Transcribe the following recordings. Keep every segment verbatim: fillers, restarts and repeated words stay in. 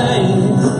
Face.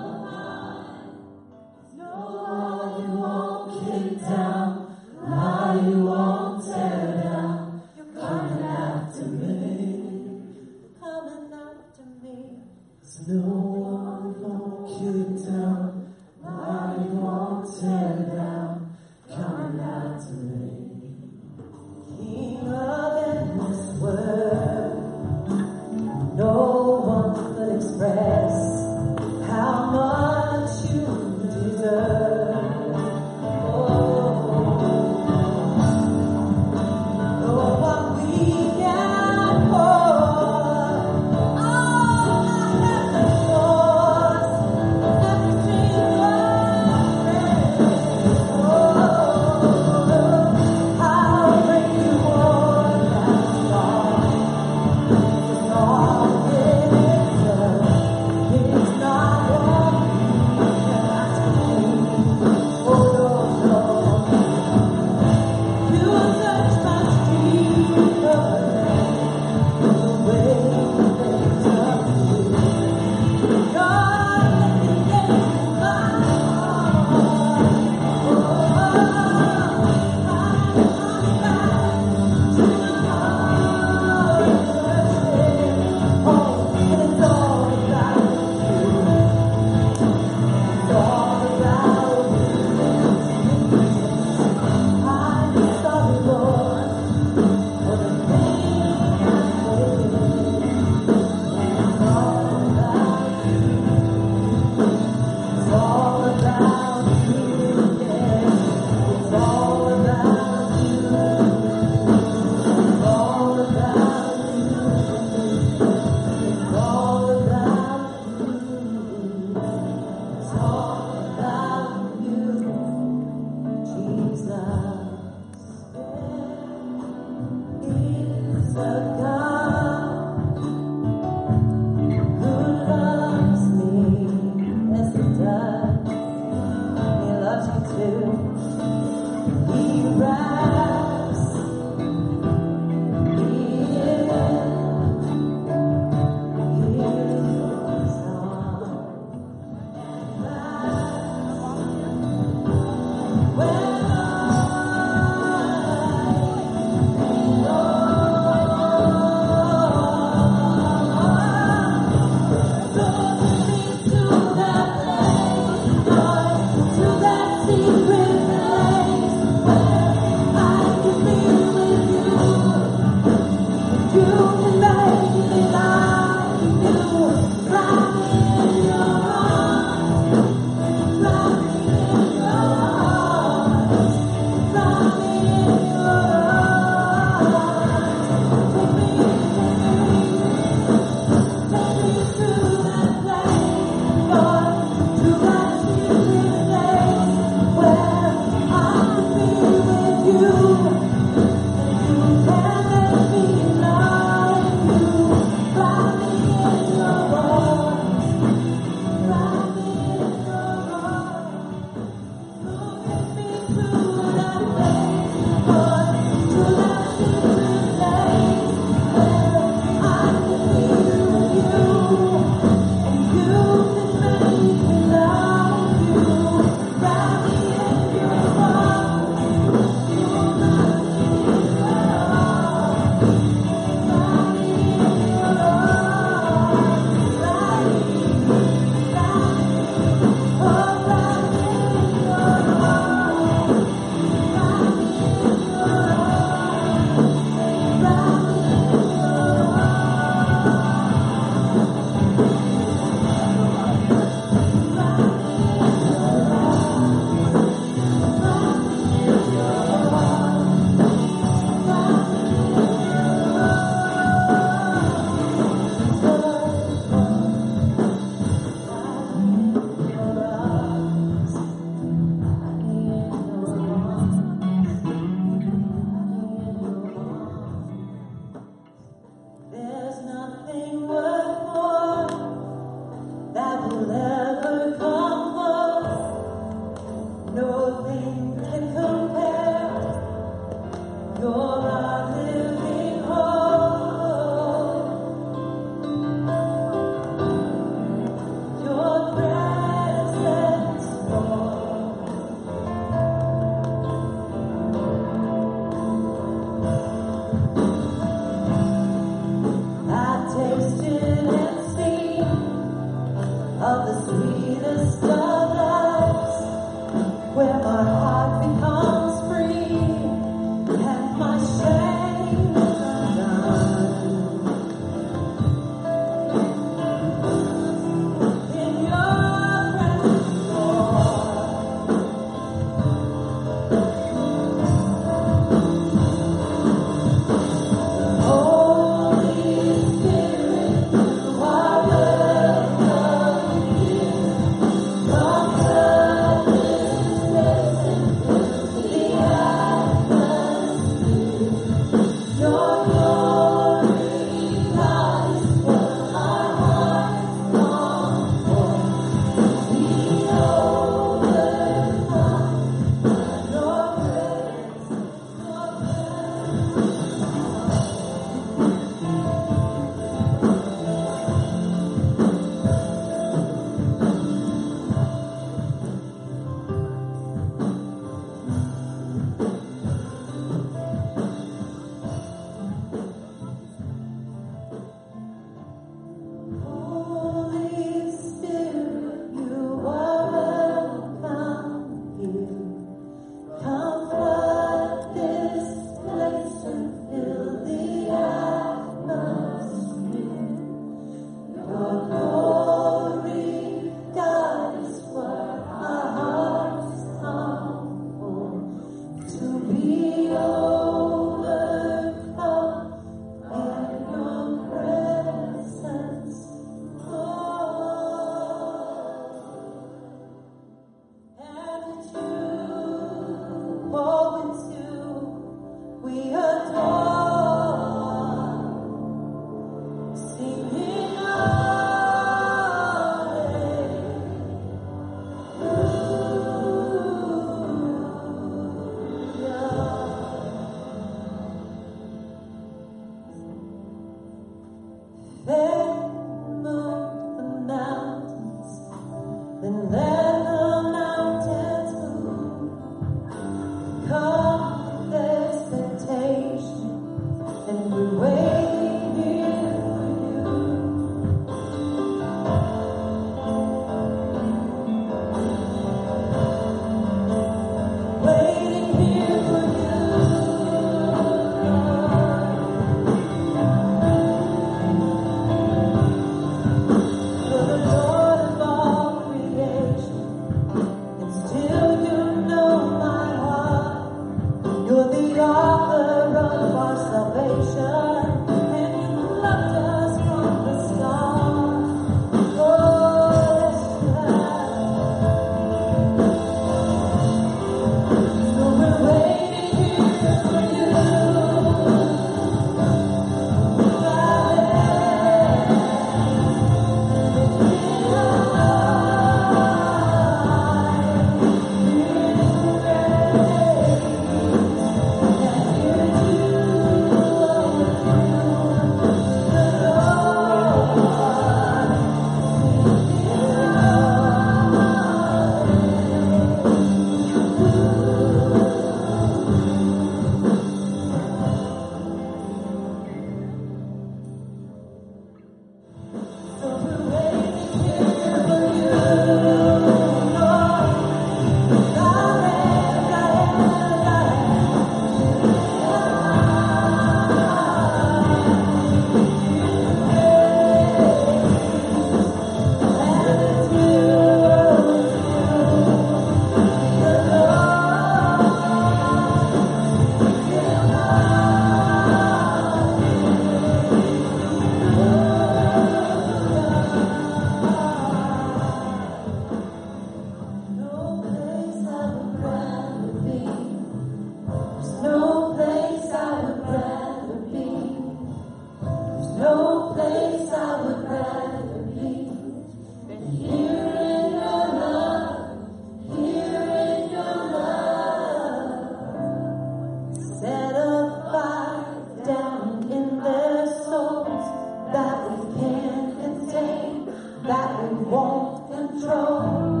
won't control.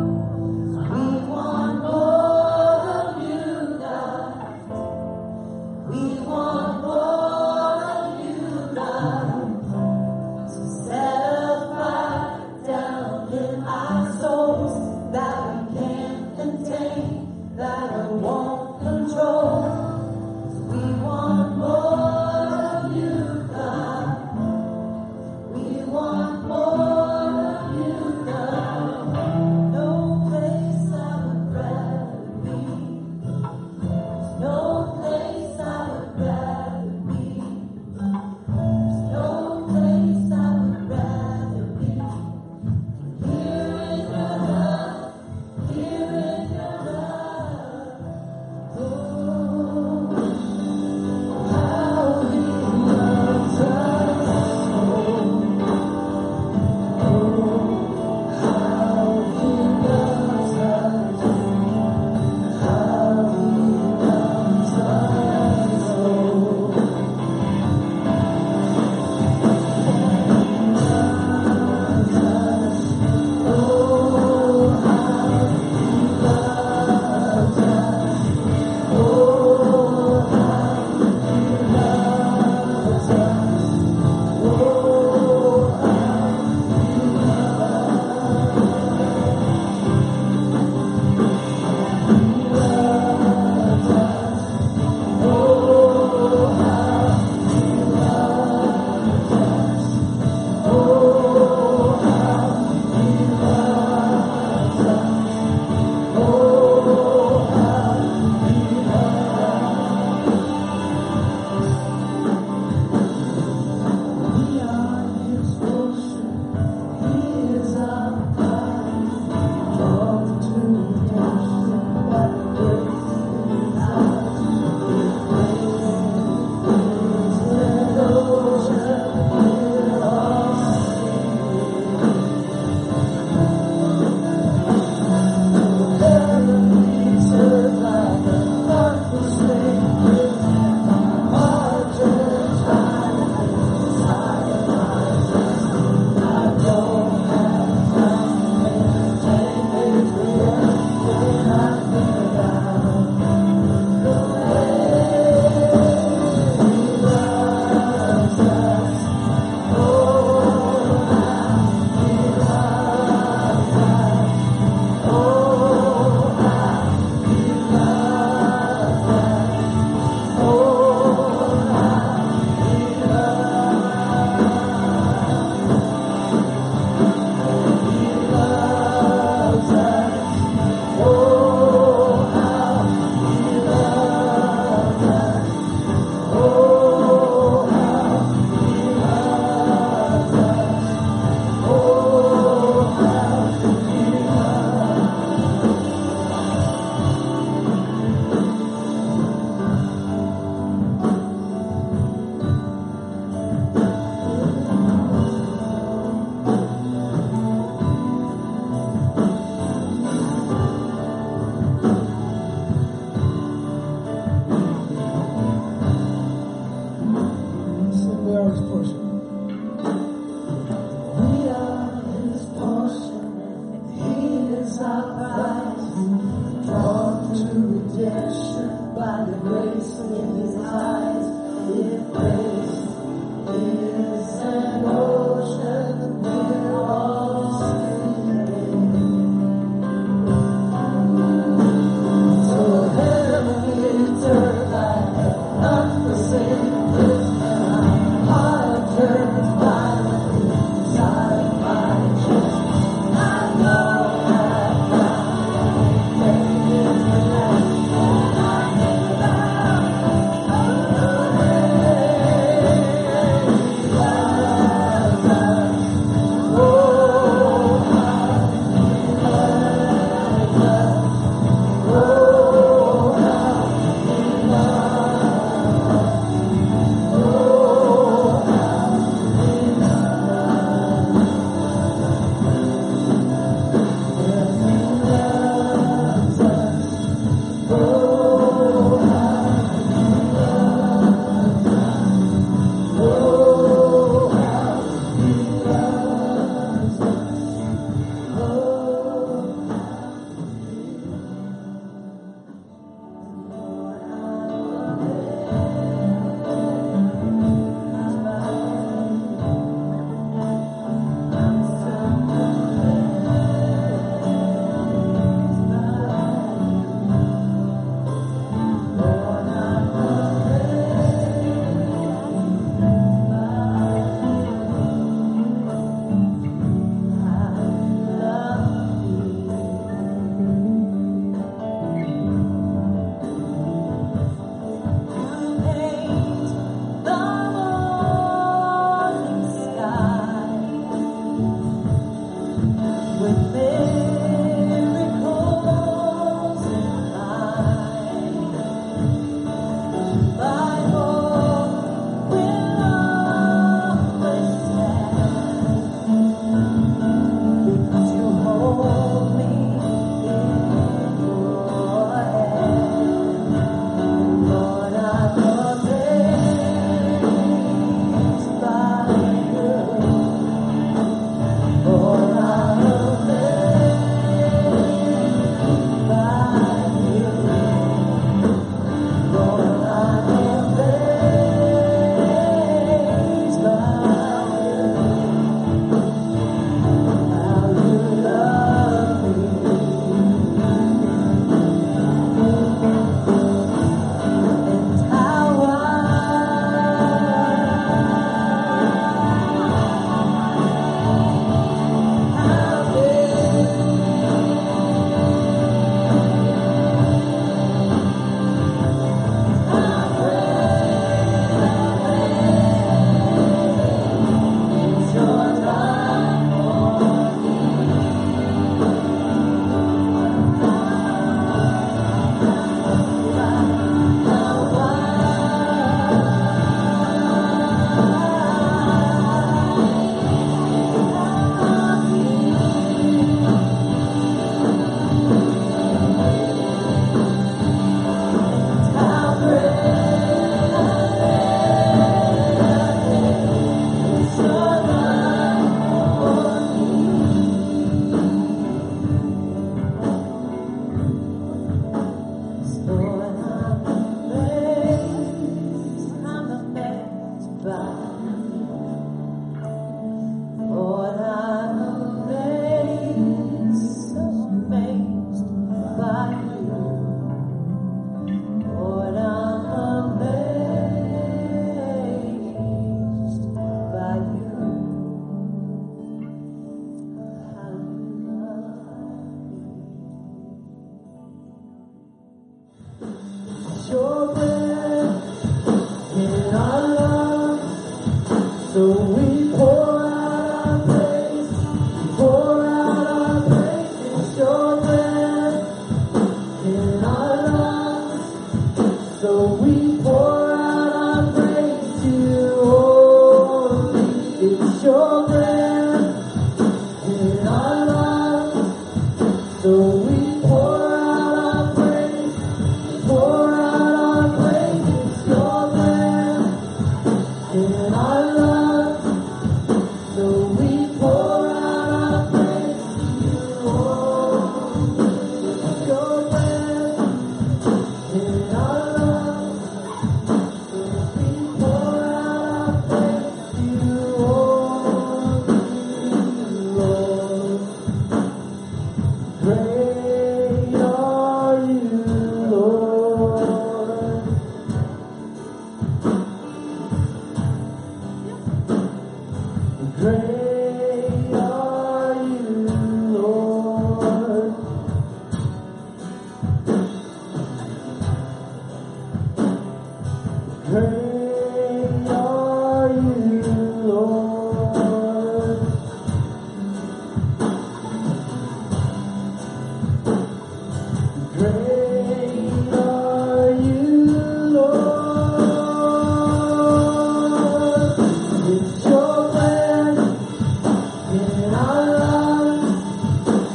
We want more of you, God. We want more of you, God. So set a fire down in our souls that we can't contain, that we won't control. We want more. Oh,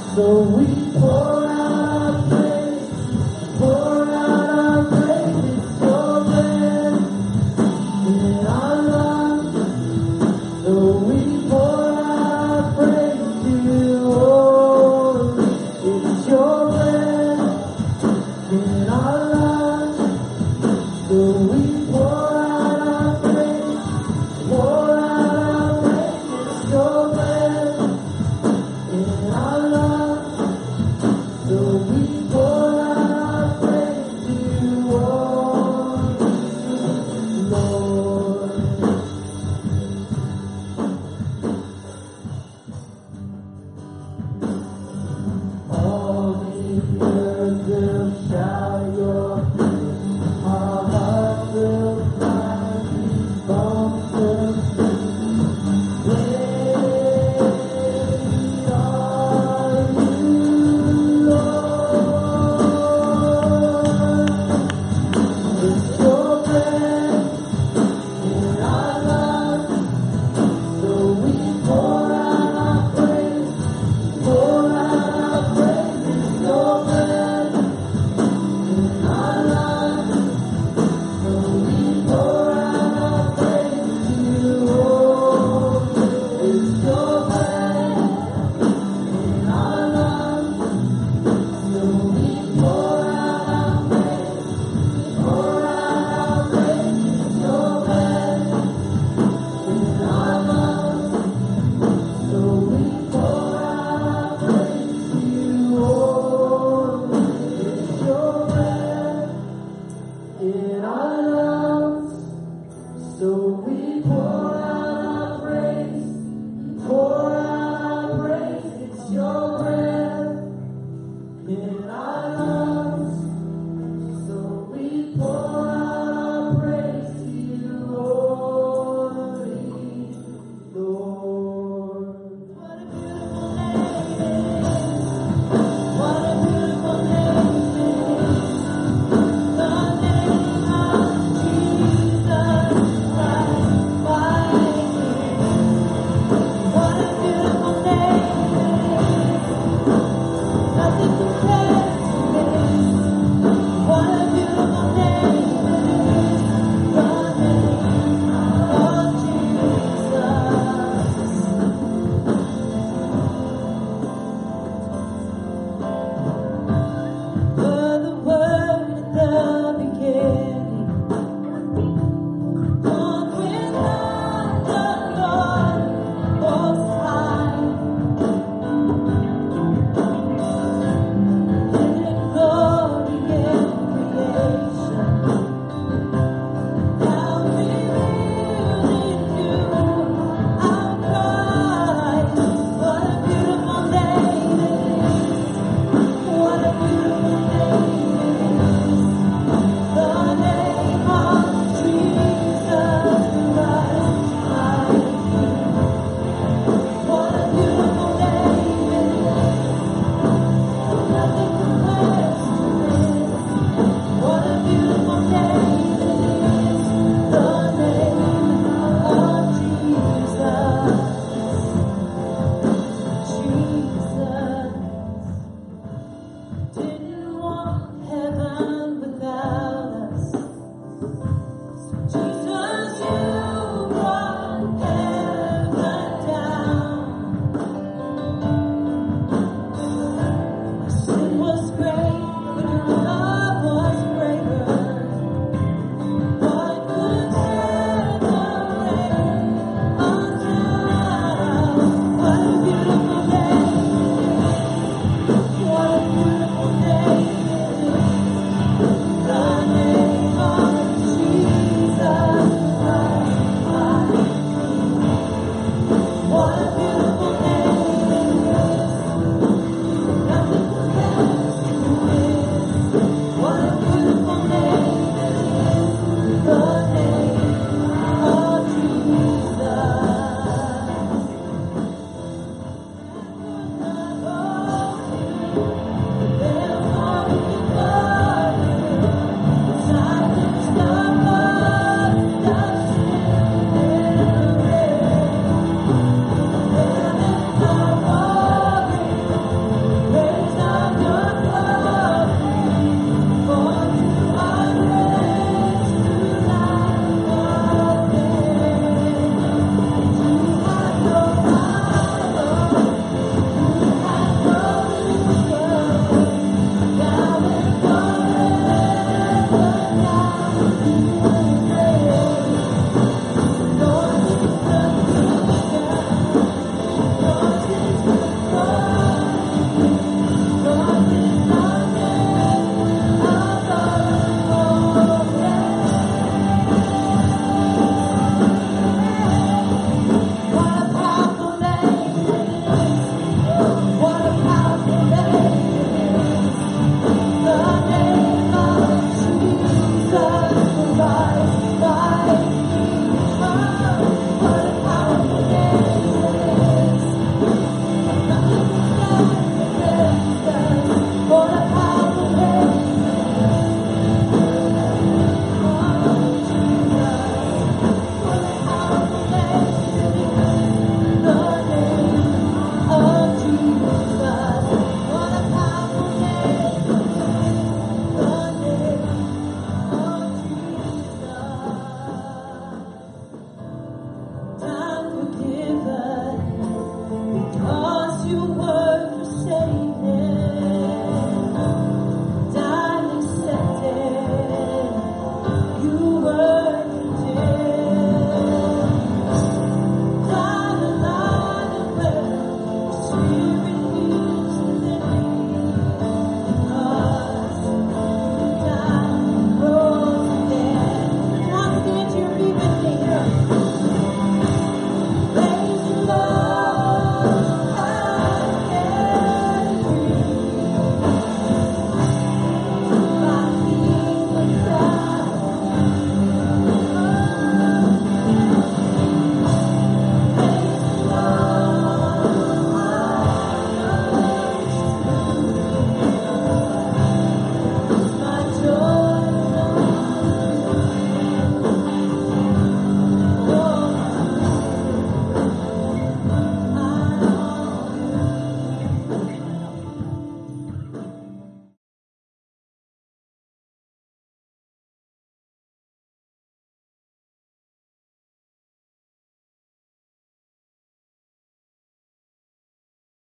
So we